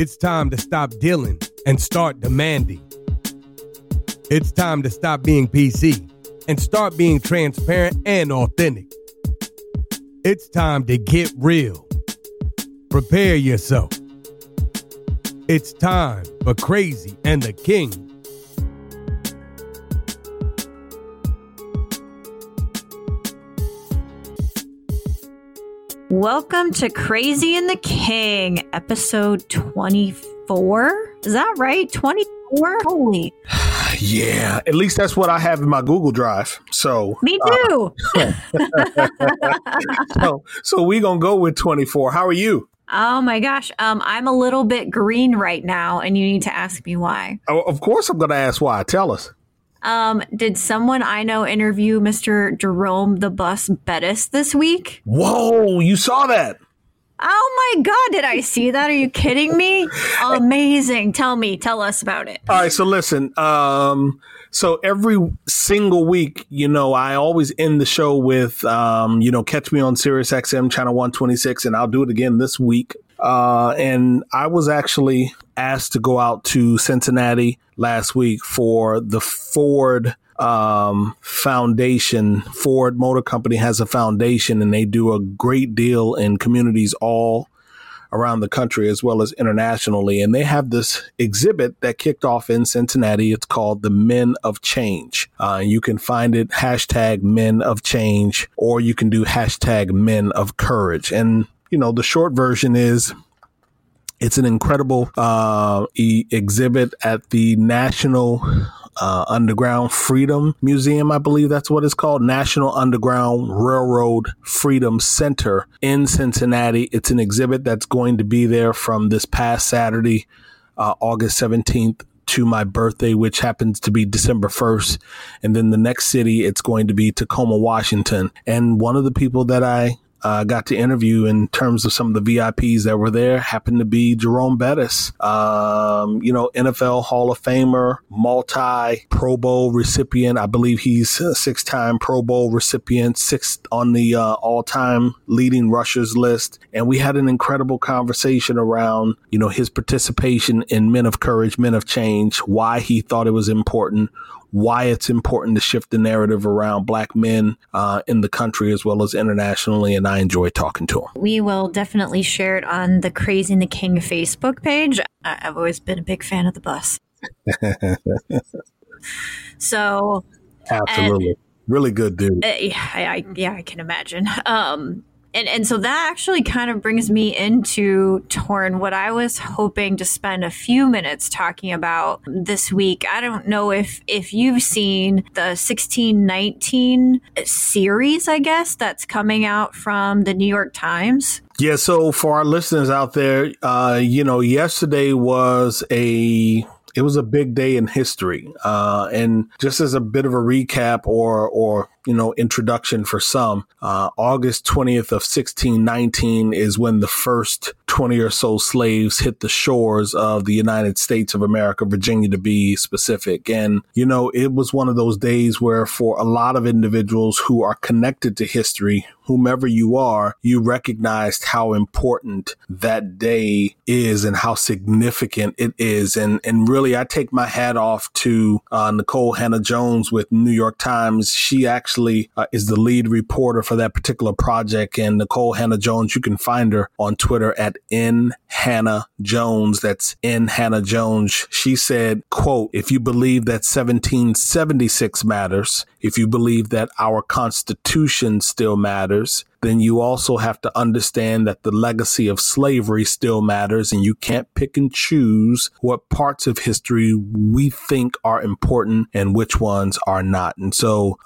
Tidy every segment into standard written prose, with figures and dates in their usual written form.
It's time to stop dealing and start demanding. It's time to stop being PC and start being transparent and authentic. It's time to get real. Prepare yourself. It's time for Crazy and the King. Welcome to Crazy and the King, episode 24. Is that right? 24? Holy. Yeah, at least that's what I have in my Google Drive. So me too. So we're going to go with 24. How are you? Oh, my gosh. I'm a little bit green right now, and you need to ask me why. Oh, of course I'm going to ask why. Tell us. Did someone I know interview Mr. Jerome the Bus Bettis this week? Whoa, you saw that. Oh my God, did I see that? Are you kidding me? Amazing. Tell us about it. All right, so listen, so every single week, you know, I always end the show with, you know, catch me on SiriusXM channel 126, and I'll do it again this week. And I was actually asked to go out to Cincinnati last week for the Ford foundation. Ford Motor Company has a foundation, and they do a great deal in communities all around the country as well as internationally. And they have this exhibit that kicked off in Cincinnati. It's called The Men of Change. You can find it hashtag Men of Change, or you can do hashtag Men of Courage. And you know, the short version is it's an incredible exhibit at the National Underground Freedom Museum. I believe that's what it's called. National Underground Railroad Freedom Center in Cincinnati. It's an exhibit that's going to be there from this past Saturday, August 17th, to my birthday, which happens to be December 1st. And then the next city, it's going to be Tacoma, Washington. And one of the people that I got to interview in terms of some of the VIPs that were there happened to be Jerome Bettis, you know, NFL Hall of Famer, multi-Pro Bowl recipient. I believe he's a six-time Pro Bowl recipient, sixth on the all-time leading rushers list. And we had an incredible conversation around, you know, his participation in Men of Courage, Men of Change, why he thought it was important, why it's important to shift the narrative around Black men in the country as well as internationally. And I enjoy talking to him. We will definitely share it on the Crazy and the King Facebook page. I've always been a big fan of the bus. So. Absolutely. Really good dude. I can imagine. And so that actually kind of brings me into, Torin, what I was hoping to spend a few minutes talking about this week. I don't know if you've seen the 1619 series, I guess, that's coming out from the New York Times. Yeah. So for our listeners out there, you know, yesterday was a big day in history. And just as a bit of a recap or you know, introduction for some, August 20th of 1619 is when the first 20 or so slaves hit the shores of the United States of America, Virginia to be specific. And, you know, it was one of those days where for a lot of individuals who are connected to history, whomever you are, you recognized how important that day is and how significant it is. And really, I take my hat off to Nikole Hannah-Jones with New York Times. She actually is the lead reporter for that particular project. And Nikole Hannah-Jones, you can find her on Twitter at @nhannahjones. That's @nhannahjones. She said, quote, "If you believe that 1776 matters, if you believe that our Constitution still matters, then you also have to understand that the legacy of slavery still matters, and you can't pick and choose what parts of history we think are important and which ones are not." And so,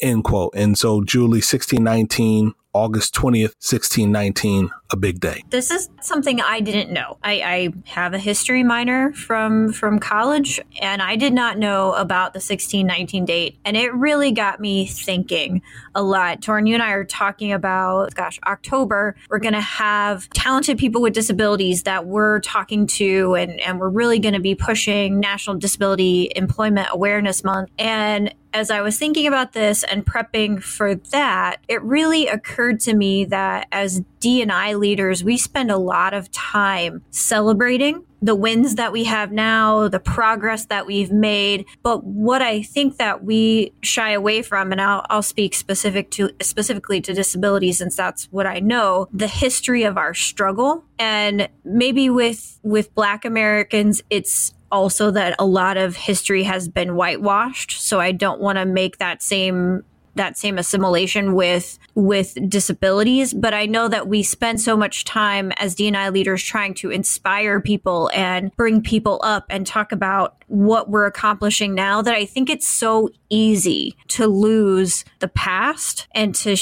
end quote. And so, Julie, 1619, August 20th, 1619, a big day. This is something I didn't know. I have a history minor from college, and I did not know about the 1619 date. And it really got me thinking a lot. Torin, you and I are talking about, October. We're going to have talented people with disabilities that we're talking to, and we're really going to be pushing National Disability Employment Awareness Month. And as I was thinking about this and prepping for that, it really occurred to me that as D&I leaders, we spend a lot of time celebrating the wins that we have now, the progress that we've made. But what I think that we shy away from, and I'll speak specifically to disability since that's what I know, the history of our struggle. And maybe with Black Americans, it's also that a lot of history has been whitewashed. So I don't want to make that same assimilation with disabilities. But I know that we spend so much time as D&I leaders trying to inspire people and bring people up and talk about what we're accomplishing now that I think it's so easy to lose the past and to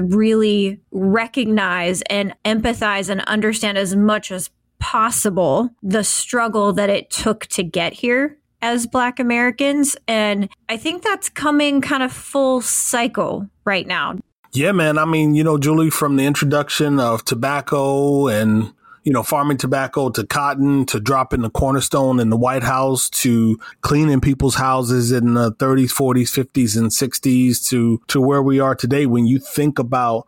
really recognize and empathize and understand as much as possible the struggle that it took to get here as Black Americans. And I think that's coming kind of full cycle right now. Yeah, man. I mean, you know, Julie, from the introduction of tobacco and, you know, farming tobacco to cotton to dropping the cornerstone in the White House to cleaning people's houses in the 30s, 40s, 50s and 60s to where we are today. When you think about,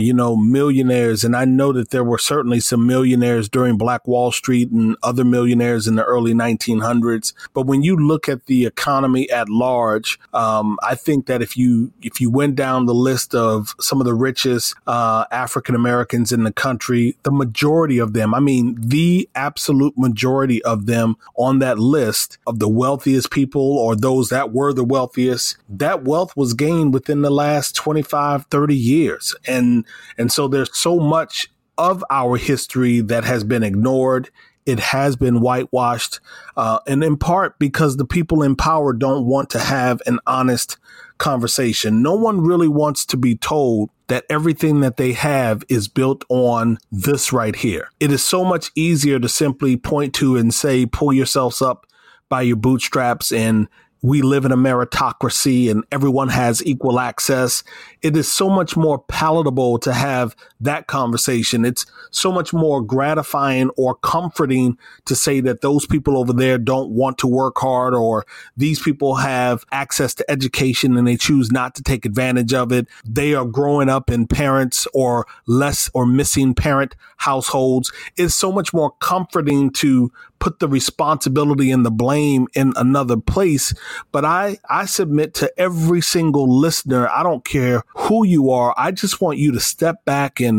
you know, millionaires, and I know that there were certainly some millionaires during Black Wall Street and other millionaires in the early 1900s. But when you look at the economy at large, I think that if you went down the list of some of the richest African Americans in the country, the majority of them. I mean, the absolute majority of them on that list of the wealthiest people or those that were the wealthiest, that wealth was gained within the last 25, 30 years. And so there's so much of our history that has been ignored. It has been whitewashed, and in part because the people in power don't want to have an honest conversation. No one really wants to be told that everything that they have is built on this right here. It is so much easier to simply point to and say, pull yourselves up by your bootstraps and we live in a meritocracy and everyone has equal access. It is so much more palatable to have that conversation. It's so much more gratifying or comforting to say that those people over there don't want to work hard or these people have access to education and they choose not to take advantage of it. They are growing up in parents or less or missing parent households. It's so much more comforting to put the responsibility and the blame in another place. But I submit to every single listener, I don't care who you are, I just want you to step back and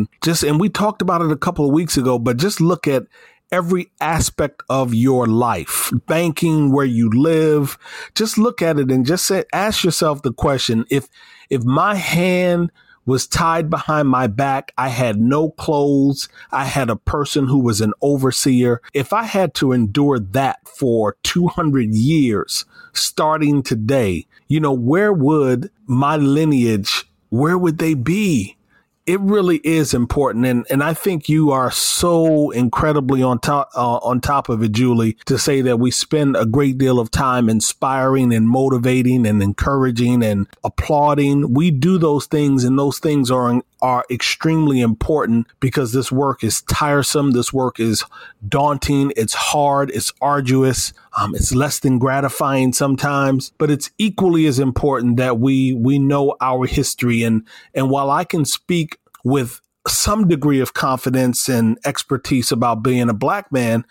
we talked about it a couple of weeks ago, but just look at every aspect of your life, banking, where you live, just look at it and just say, ask yourself the question, if my hand was tied behind my back, I had no clothes, I had a person who was an overseer. If I had to endure that for 200 years, starting today, you know, where would my lineage, where would they be? It really is important. And I think you are so incredibly on top of it, Julie, to say that we spend a great deal of time inspiring and motivating and encouraging and applauding. We do those things and those things are extremely important because this work is tiresome. This work is daunting. It's hard. It's arduous. It's less than gratifying sometimes, but it's equally as important that we know our history. And while I can speak with some degree of confidence and expertise about being a Black man,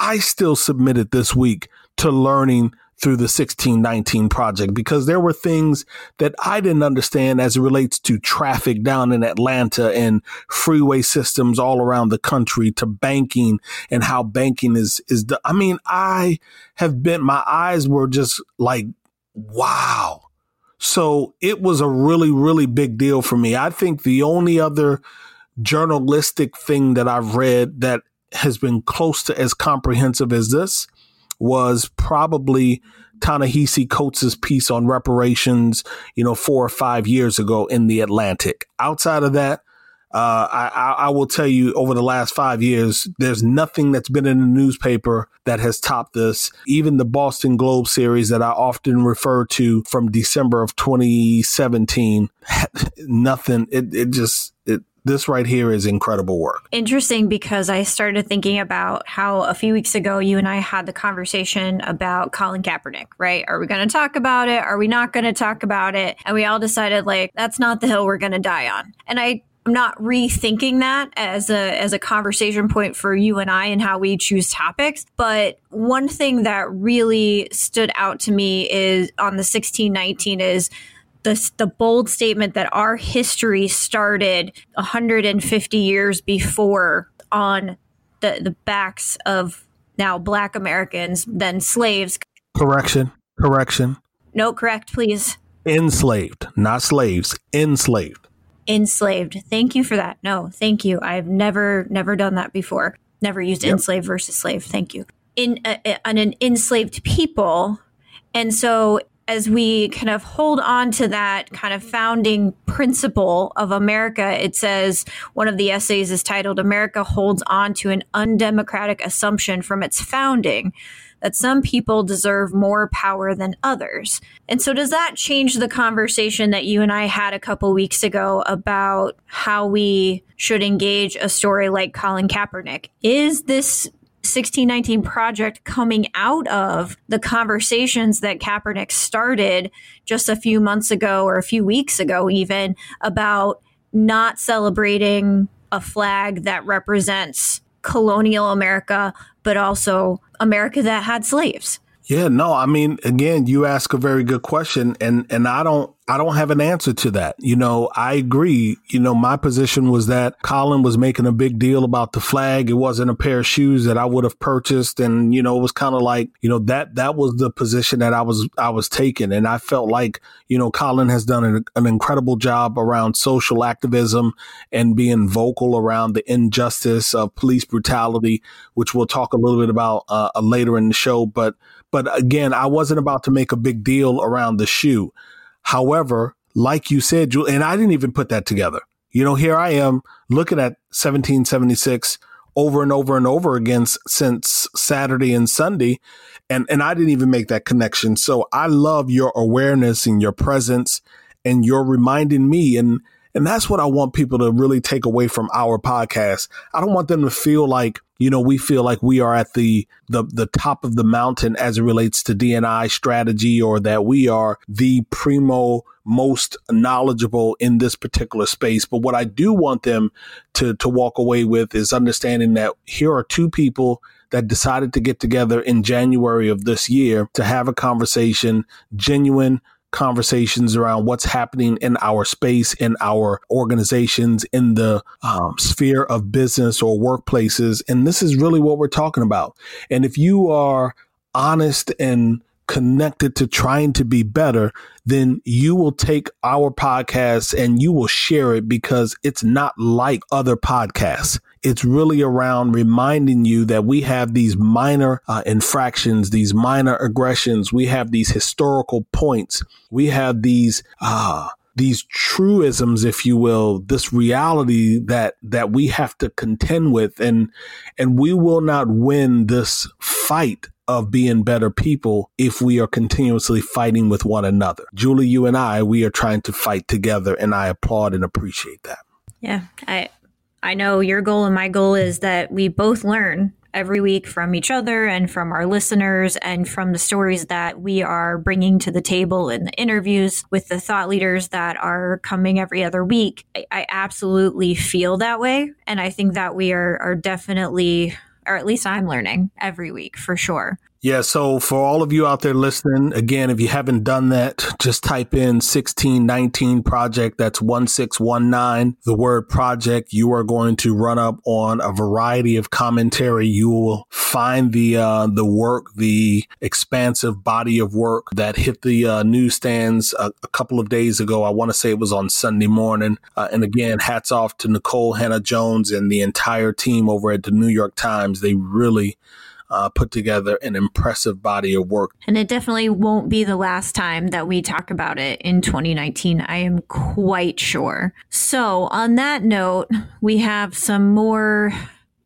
I still submitted this week to learning through the 1619 Project, because there were things that I didn't understand as it relates to traffic down in Atlanta and freeway systems all around the country, to banking and how banking is I mean, my eyes were just like, wow. So it was a really, really big deal for me. I think the only other journalistic thing that I've read that has been close to as comprehensive as this was probably Ta-Nehisi Coates' piece on reparations, you know, 4 or 5 years ago in the Atlantic. Outside of that, I will tell you over the last 5 years, there's nothing that's been in the newspaper that has topped this. Even the Boston Globe series that I often refer to from December of 2017, nothing. It just This right here is incredible work. Interesting, because I started thinking about how a few weeks ago you and I had the conversation about Colin Kaepernick, right? Are we going to talk about it? Are we not going to talk about it? And we all decided, like, that's not the hill we're going to die on. And I'm not rethinking that as a conversation point for you and I and how we choose topics. But one thing that really stood out to me is on the 1619 is the bold statement that our history started 150 years before on the backs of now Black Americans, then slaves. Correction. No, correct, please. Enslaved, not slaves, enslaved. Enslaved. Thank you for that. No, thank you. I've never done that before. Never used enslaved versus slave. Thank you. On an enslaved people. And so as we kind of hold on to that kind of founding principle of America, it says one of the essays is titled, "America Holds On to an Undemocratic Assumption from Its Founding that Some People Deserve More Power Than Others." And so does that change the conversation that you and I had a couple weeks ago about how we should engage a story like Colin Kaepernick? Is this 1619 Project coming out of the conversations that Kaepernick started just a few months ago or a few weeks ago even about not celebrating a flag that represents colonial America, but also America that had slaves? Yeah, no, I mean, again, you ask a very good question, and I don't have an answer to that. You know, I agree. You know, my position was that Colin was making a big deal about the flag. It wasn't a pair of shoes that I would have purchased. And, you know, it was kind of like, you know, that was the position that I was taking. And I felt like, you know, Colin has done an incredible job around social activism and being vocal around the injustice of police brutality, which we'll talk a little bit about later in the show. But again, I wasn't about to make a big deal around the shoe. However, like you said, Julie, and I didn't even put that together. You know, here I am looking at 1776 over and over and over again since Saturday and Sunday, and I didn't even make that connection. So I love your awareness and your presence, and you're reminding me, and that's what I want people to really take away from our podcast. I don't want them to feel like, you know, we feel like we are at the top of the mountain as it relates to D&I strategy, or that we are the primo most knowledgeable in this particular space. But what I do want them to walk away with is understanding that here are two people that decided to get together in January of this year to have a conversation, genuine conversations around what's happening in our space, in our organizations, in the sphere of business or workplaces. And this is really what we're talking about. And if you are honest and connected to trying to be better, then you will take our podcast and you will share it, because it's not like other podcasts. It's really around reminding you that we have these minor infractions, these minor aggressions. We have these historical points. We have these truisms, if you will, this reality that we have to contend with. And we will not win this fight of being better people if we are continuously fighting with one another. Julie, you and I, we are trying to fight together, and I applaud and appreciate that. Yeah, I know your goal and my goal is that we both learn every week from each other and from our listeners and from the stories that we are bringing to the table in the interviews with the thought leaders that are coming every other week. I absolutely feel that way. And I think that we are definitely, or at least I'm learning every week for sure. Yeah. So for all of you out there listening, again, if you haven't done that, just type in 1619 Project. That's 1619, the word project. You are going to run up on a variety of commentary. You will find the work, the expansive body of work that hit the newsstands a couple of days ago. I want to say it was on Sunday morning. And again, hats off to Nikole Hannah-Jones and the entire team over at the New York Times. They really put together an impressive body of work. And it definitely won't be the last time that we talk about it in 2019. I am quite sure. So on that note, we have some more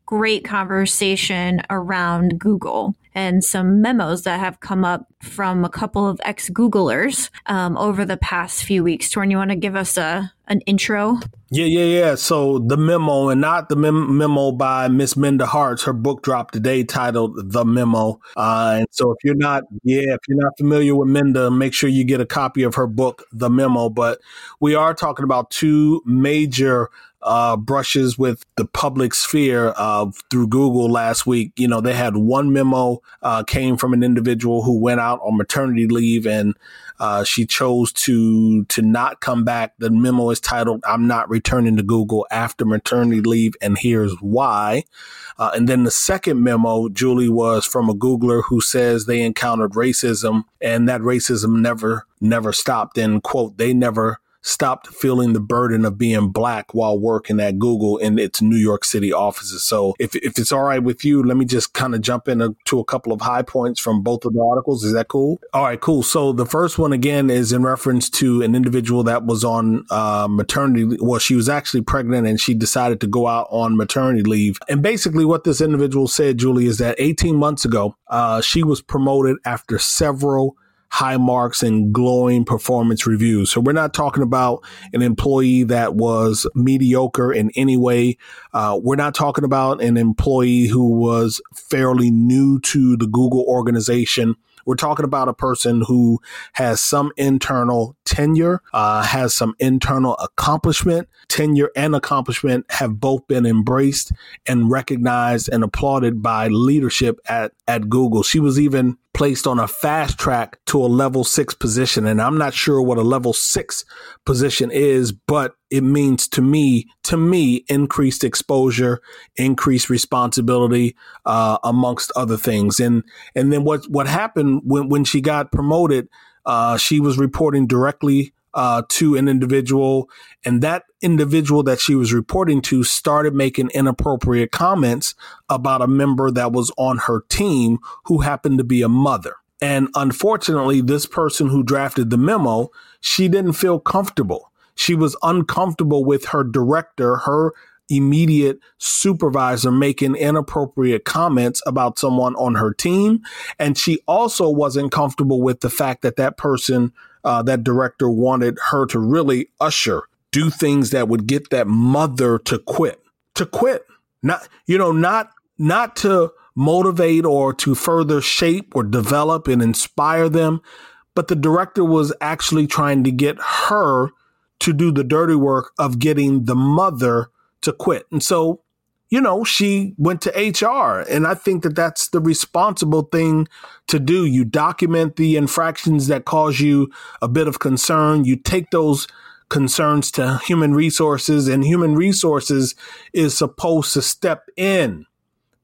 great conversation around Google. and some memos that have come up from a couple of ex-Googlers over the past few weeks. Torin, you want to give us an intro? Yeah. So The Memo, and not the memo by Miss Minda Harts. Her book dropped today titled The Memo. And so if you're not familiar with Minda, make sure you get a copy of her book, The Memo. But we are talking about two major brushes with the public sphere through Google last week. You know, they had one memo came from an individual who went out on maternity leave, and she chose to not come back. The memo is titled, "I'm Not Returning to Google After Maternity Leave, and Here's Why." And then the second memo, Julie, was from a Googler who says they encountered racism, and that racism never stopped. And quote, they never stopped feeling the burden of being black while working at Google in its New York City offices. So if it's all right with you, let me just kind of jump into a couple of high points from both of the articles. Is that cool? All right, cool. So the first one, again, is in reference to an individual that was on maternity. Well, she was actually pregnant and she decided to go out on maternity leave. And basically what this individual said, Julie, is that 18 months ago, she was promoted after several high marks and glowing performance reviews. So we're not talking about an employee that was mediocre in any way. We're not talking about an employee who was fairly new to the Google organization. We're talking about a person who has some internal tenure, has some internal accomplishment. Tenure and accomplishment have both been embraced and recognized and applauded by leadership at Google. She was even placed on a fast track to a level 6 position. And I'm not sure what a level 6 position is, but it means to me, increased exposure, increased responsibility, amongst other things. And then what happened when she got promoted, she was reporting directly to an individual, and that individual that she was reporting to started making inappropriate comments about a member that was on her team who happened to be a mother. And unfortunately, this person who drafted the memo, she didn't feel comfortable. She was uncomfortable with her director, her immediate supervisor, making inappropriate comments about someone on her team. And she also wasn't comfortable with the fact that that person, that director, wanted her to really do things that would get that mother to quit. Not to motivate or to further shape or develop and inspire them. But the director was actually trying to get her to do the dirty work of getting the mother to quit. And so, she went to HR, and I think that that's the responsible thing to do. You document the infractions that cause you a bit of concern. You take those concerns to human resources, and human resources is supposed to step in.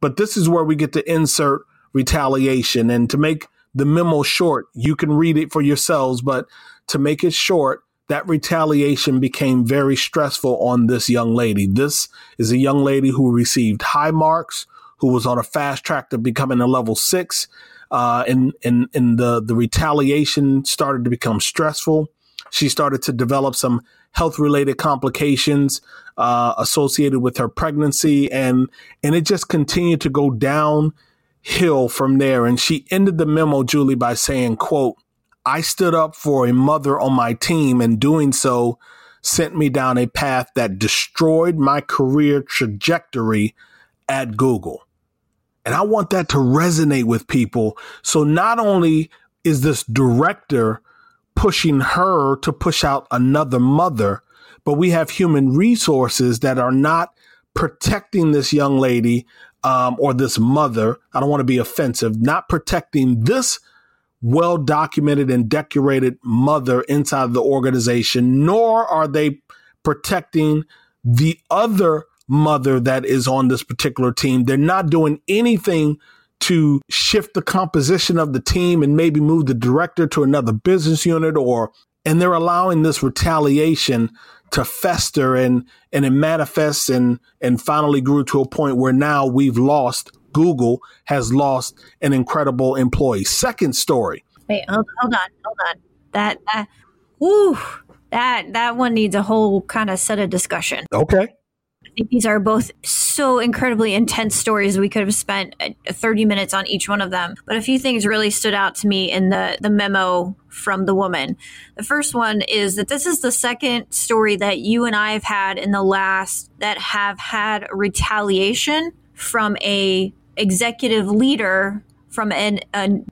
But this is where we get to insert retaliation. And to make the memo short, you can read it for yourselves, but to make it short, that retaliation became very stressful on this young lady. This is a young lady who received high marks, who was on a fast track to becoming a level 6. And the retaliation started to become stressful. She started to develop some health-related complications associated with her pregnancy, and it just continued to go downhill from there. And she ended the memo, Julie, by saying, quote, "I stood up for a mother on my team, and doing so sent me down a path that destroyed my career trajectory at Google." And I want that to resonate with people. So not only is this director pushing her to push out another mother, but we have human resources that are not protecting this young lady or this mother. I don't want to be offensive, not protecting this well-documented and decorated mother inside the organization, nor are they protecting the other mother that is on this particular team. They're not doing anything to shift the composition of the team and maybe move the director to another business unit, and they're allowing this retaliation to fester and it manifests and finally grew to a point where now Google has lost an incredible employee. Second story. Wait, hold on. That one needs a whole kind of set of discussion. Okay. think these are both so incredibly intense stories. We could have spent 30 minutes on each one of them. But a few things really stood out to me in the memo from the woman. The first one is that this is the second story that you and I have had in the last that have had retaliation from a executive leader, from a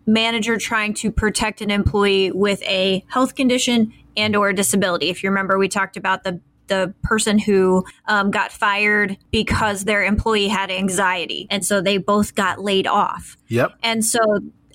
manager trying to protect an employee with a health condition and or a disability. If you remember, we talked about the person who got fired because their employee had anxiety. And so they both got laid off. Yep. And so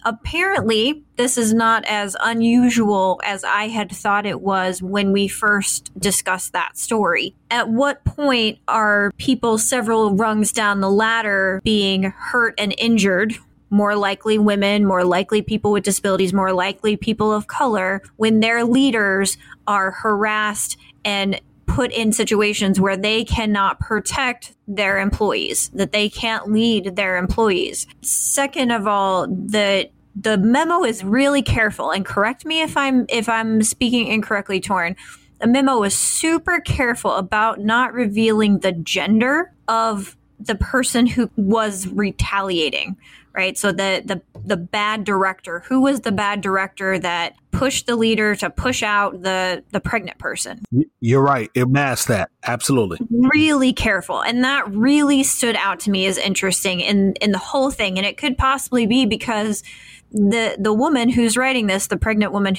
apparently this is not as unusual as I had thought it was when we first discussed that story. At what point are people several rungs down the ladder being hurt and injured? More likely women, more likely people with disabilities, more likely people of color, when their leaders are harassed and put in situations where they cannot protect their employees, that they can't lead their employees. Second of all, the memo is really careful, and correct me if I'm speaking incorrectly, Torin. The memo was super careful about not revealing the gender of the person who was retaliating, right? So the bad director, who was the bad director that pushed the leader to push out the pregnant person? You're right. It masked that. Absolutely. Really careful. And that really stood out to me as interesting in the whole thing. And it could possibly be because the woman who's writing this, the pregnant woman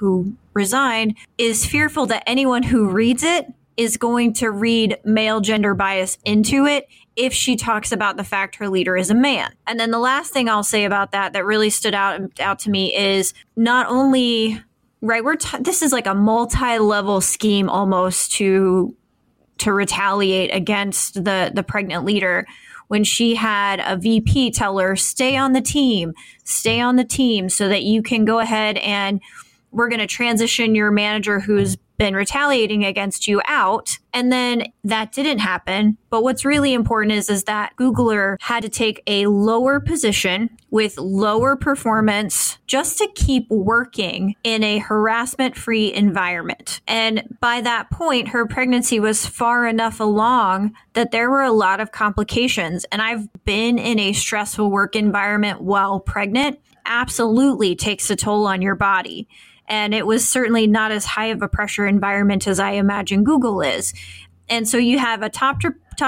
who resigned, is fearful that anyone who reads it is going to read male gender bias into it if she talks about the fact her leader is a man. And then the last thing I'll say about that really stood out to me is not only, right, this is like a multi-level scheme almost to retaliate against the pregnant leader when she had a VP tell her, stay on the team so that you can go ahead and we're going to transition your manager who's been retaliating against you out. And then that didn't happen. But what's really important is that Googler had to take a lower position with lower performance just to keep working in a harassment-free environment. And by that point, her pregnancy was far enough along that there were a lot of complications. And I've been in a stressful work environment while pregnant. Absolutely takes a toll on your body. And it was certainly not as high of a pressure environment as I imagine Google is. And so you have a top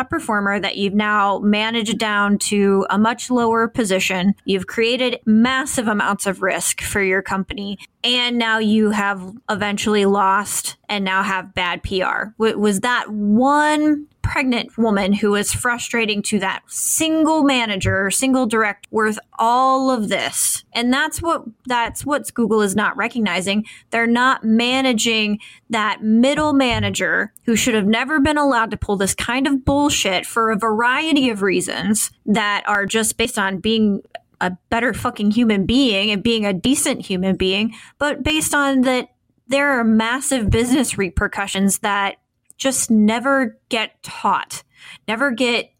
performer that you've now managed down to a much lower position. You've created massive amounts of risk for your company. And now you have eventually lost and now have bad PR. Was that one pregnant woman who was frustrating to that single manager, single direct, worth all of this? And that's what Google is not recognizing. They're not managing that middle manager who should have never been allowed to pull this kind of bullshit for a variety of reasons that are just based on being a better fucking human being and being a decent human being, but based on that there are massive business repercussions that just never get taught, never get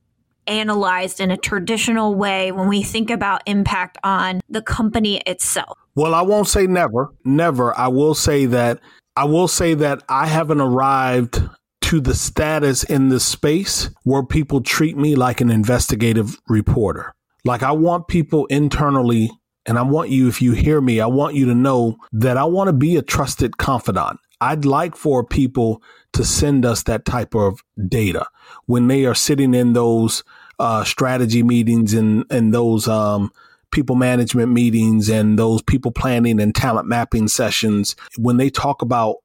analyzed in a traditional way when we think about impact on the company itself. Well, I won't say never. I will say that I haven't arrived to the status in this space where people treat me like an investigative reporter. Like, I want people internally, and I want you, if you hear me, I want you to know that I want to be a trusted confidant. I'd like for people to send us that type of data when they are sitting in those strategy meetings and those people management meetings and those people planning and talent mapping sessions. When they talk about,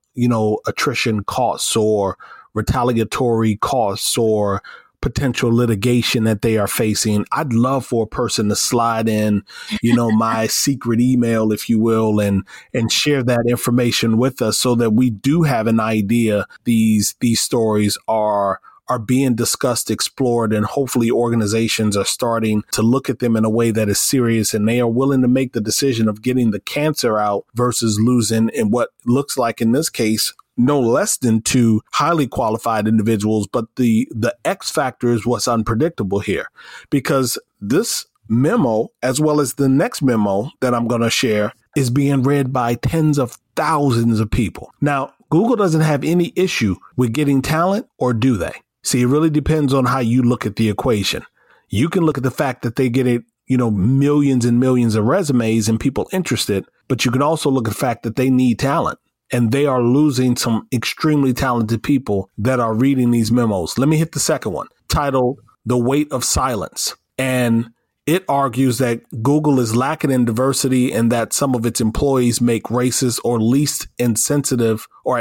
attrition costs or retaliatory costs or potential litigation that they are facing, I'd love for a person to slide in, my secret email, if you will, and share that information with us so that we do have an idea these stories are being discussed, explored, and hopefully organizations are starting to look at them in a way that is serious and they are willing to make the decision of getting the cancer out versus losing, in what looks like in this case, no less than two highly qualified individuals. But the X factor is what's unpredictable here, because this memo, as well as the next memo that I'm going to share, is being read by tens of thousands of people. Now, Google doesn't have any issue with getting talent, or do they? See, it really depends on how you look at the equation. You can look at the fact that they get it, you know, millions and millions of resumes and people interested, but you can also look at the fact that they need talent and they are losing some extremely talented people that are reading these memos. Let me hit the second one, titled The Weight of Silence. And it argues that Google is lacking in diversity and that some of its employees make racist or at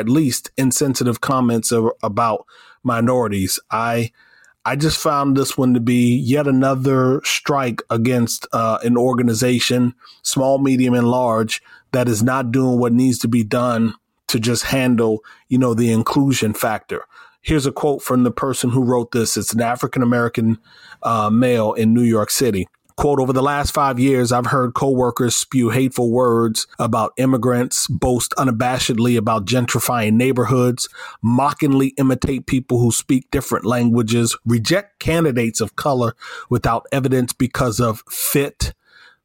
least insensitive comments about minorities. I just found this one to be yet another strike against an organization, small, medium, and large, that is not doing what needs to be done to just handle, you know, the inclusion factor. Here's a quote from the person who wrote this. It's an African-American male in New York City. Quote, over the last 5 years, I've heard coworkers spew hateful words about immigrants, boast unabashedly about gentrifying neighborhoods, mockingly imitate people who speak different languages, reject candidates of color without evidence because of fit.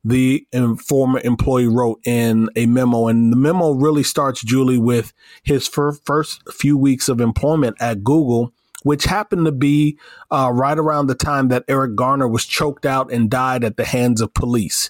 The former employee wrote in a memo, and the memo really starts, Julie, with his first few weeks of employment at Google, which happened to be right around the time that Eric Garner was choked out and died at the hands of police.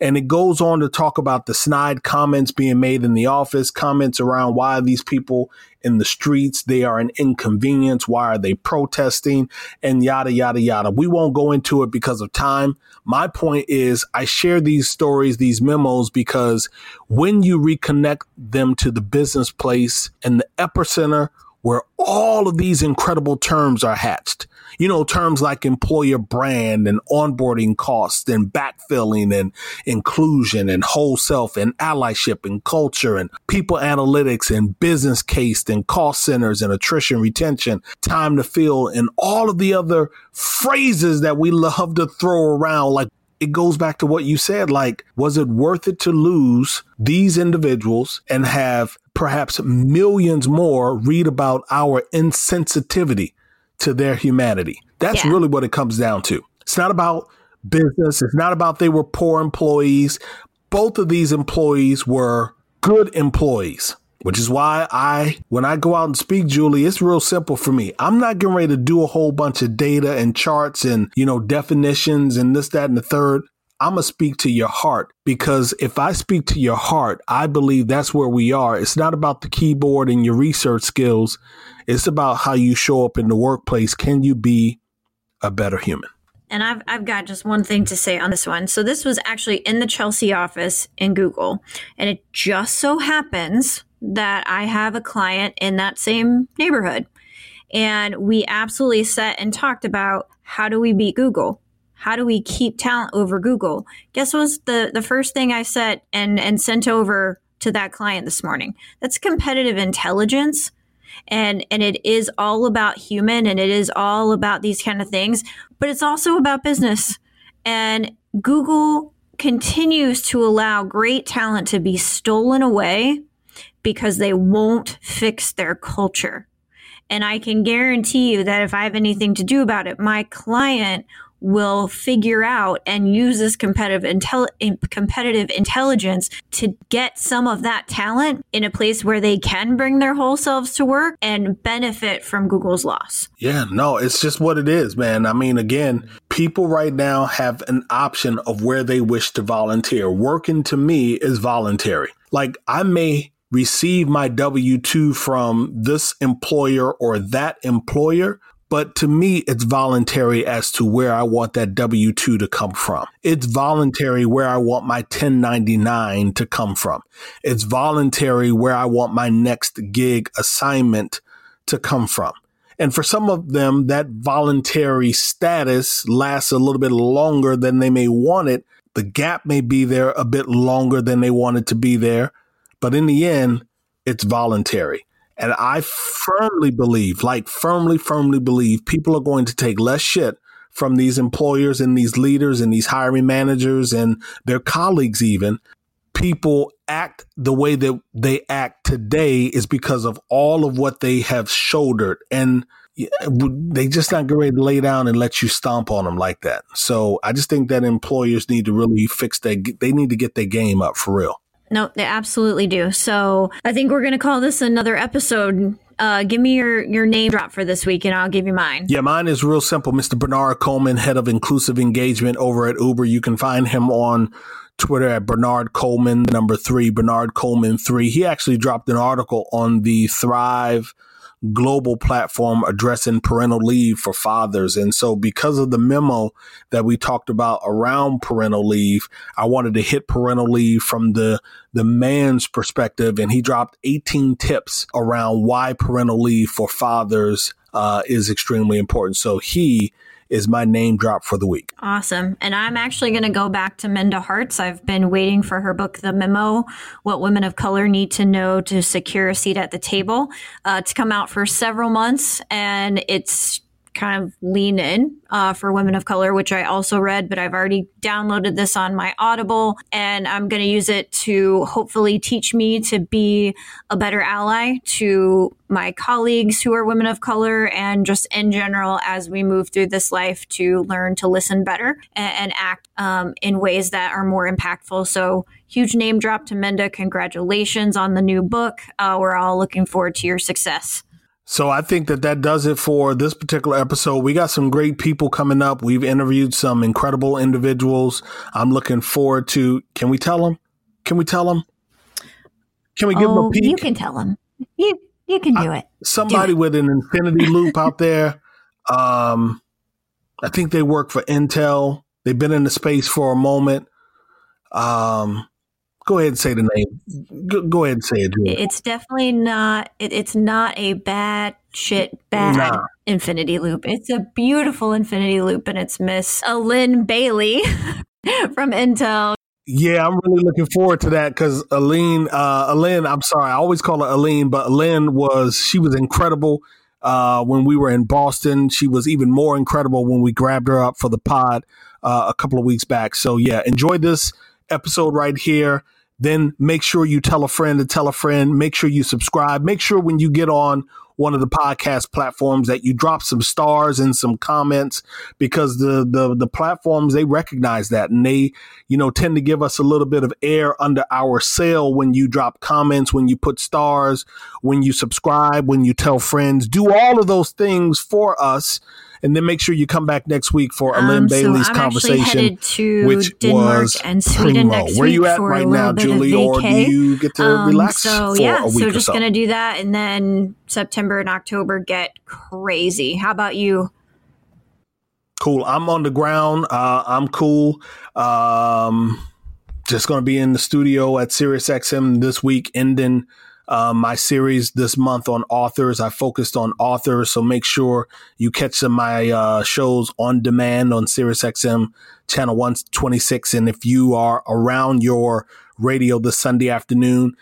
And it goes on to talk about the snide comments being made in the office, comments around why these people in the streets, they are an inconvenience, why are they protesting, and yada, yada, yada. We won't go into it because of time. My point is I share these stories, these memos, because when you reconnect them to the business place and the epicenter where all of these incredible terms are hatched, you know, terms like employer brand and onboarding costs and backfilling and inclusion and whole self and allyship and culture and people analytics and business case and cost centers and attrition, retention, time to fill, and all of the other phrases that we love to throw around. Like, it goes back to what you said, like, was it worth it to lose these individuals and have perhaps millions more read about our insensitivity to their humanity? That's really what it comes down to. It's not about business. It's not about they were poor employees. Both of these employees were good employees, which is why when I go out and speak, Julie, it's real simple for me. I'm not getting ready to do a whole bunch of data and charts and, you know, definitions and this, that, and the third. I'm going to speak to your heart, because if I speak to your heart, I believe that's where we are. It's not about the keyboard and your research skills. It's about how you show up in the workplace. Can you be a better human? And I've got just one thing to say on this one. So this was actually in the Chelsea office in Google, and it just so happens that I have a client in that same neighborhood. And we absolutely sat and talked about, how do we beat Google? How do we keep talent over Google? Guess what was the first thing I said and sent over to that client this morning? That's competitive intelligence. And it is all about human, and it is all about these kind of things. But it's also about business. And Google continues to allow great talent to be stolen away because they won't fix their culture. And I can guarantee you that if I have anything to do about it, my client will figure out and use this competitive intelligence to get some of that talent in a place where they can bring their whole selves to work and benefit from Google's loss. Yeah, no, it's just what it is, man. I mean, again, people right now have an option of where they wish to volunteer. Working, to me, is voluntary. Like, I may receive my W-2 from this employer or that employer, but to me, it's voluntary as to where I want that W-2 to come from. It's voluntary where I want my 1099 to come from. It's voluntary where I want my next gig assignment to come from. And for some of them, that voluntary status lasts a little bit longer than they may want it. The gap may be there a bit longer than they want it to be there. But in the end, it's voluntary. And I firmly believe, firmly believe people are going to take less shit from these employers and these leaders and these hiring managers and their colleagues even. People act the way that they act today is because of all of what they have shouldered. And they just not get ready to lay down and let you stomp on them like that. So I just think that employers need to really fix that. They need to get their game up for real. No, they absolutely do. So I think we're going to call this another episode, Give me your name drop for this week, and I'll give you mine. Yeah, mine is real simple. Mr. Bernard Coleman, head of inclusive engagement over at Uber. You can find him on Twitter at Bernard Coleman, Bernard Coleman 3. He actually dropped an article on the Thrive global platform addressing parental leave for fathers. And so because of the memo that we talked about around parental leave, I wanted to hit parental leave from the man's perspective. And he dropped 18 tips around why parental leave for fathers is extremely important. So he is my name drop for the week. Awesome. And I'm actually going to go back to Minda Harts. I've been waiting for her book, The Memo, What Women of Color Need to Know to Secure a Seat at the Table, to come out for several months. And it's kind of lean in for women of color, which I also read, but I've already downloaded this on my Audible, and I'm going to use it to hopefully teach me to be a better ally to my colleagues who are women of color, and just in general, as we move through this life, to learn to listen better and act in ways that are more impactful. So huge name drop to Minda. Congratulations on the new book. We're all looking forward to your success. So I think that does it for this particular episode. We got some great people coming up. We've interviewed some incredible individuals. I'm looking forward to, can we tell them? Can we give them a peek? You can tell them. You can do it. Somebody with an infinity loop out there. I think they work for Intel. They've been in the space for a moment. Go ahead and say the name. Go ahead and say it. It's definitely not. It's not a bad infinity loop. It's a beautiful infinity loop, and it's Miss Aline Bailey from Intel. Yeah, I'm really looking forward to that because Aline. I'm sorry, I always call her Aline, but Aline was incredible when we were in Boston. She was even more incredible when we grabbed her up for the pod a couple of weeks back. So yeah, enjoy this episode right here. Then make sure you tell a friend to tell a friend. Make sure you subscribe. Make sure when you get on one of the podcast platforms that you drop some stars and some comments, because the platforms, they recognize that, and they, tend to give us a little bit of air under our sail when you drop comments, when you put stars, when you subscribe, when you tell friends. Do all of those things for us. And then make sure you come back next week for Aline Bailey's conversation, which was primo. Where are you at right now, Julie, or do you get to relax for a week or so? So just going to do that, and then September and October get crazy. How about you? Cool. I'm on the ground. I'm cool. Just going to be in the studio at SiriusXM this week, ending my series this month on authors. I focused on authors, so make sure you catch some of my shows on demand on SiriusXM channel 126. And if you are around your radio this Sunday afternoon,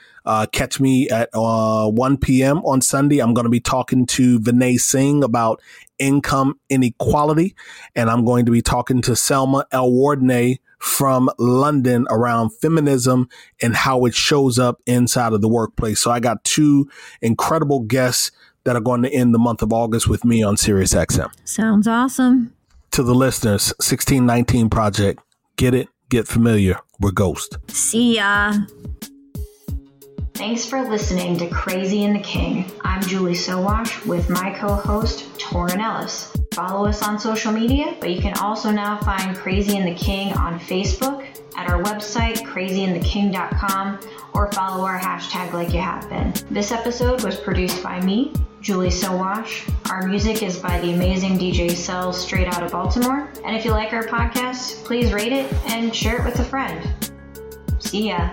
catch me at 1 p.m. on Sunday. I'm going to be talking to Vinay Singh about income inequality, and I'm going to be talking to Selma L. Wardney from London around feminism and how it shows up inside of the workplace. So I got two incredible guests that are going to end the month of August with me on SiriusXM. Sounds awesome. To the listeners, 1619 Project. Get it, get familiar. We're Ghost. See ya. Thanks for listening to Crazy and the King. I'm Julie Sowash with my co-host, Torin Ellis. Follow us on social media, but you can also now find Crazy and the King on Facebook, at our website, crazyandtheking.com, or follow our hashtag like you have been. This episode was produced by me, Julie Sowash. Our music is by the amazing DJ Cell, straight out of Baltimore. And if you like our podcast, please rate it and share it with a friend. See ya.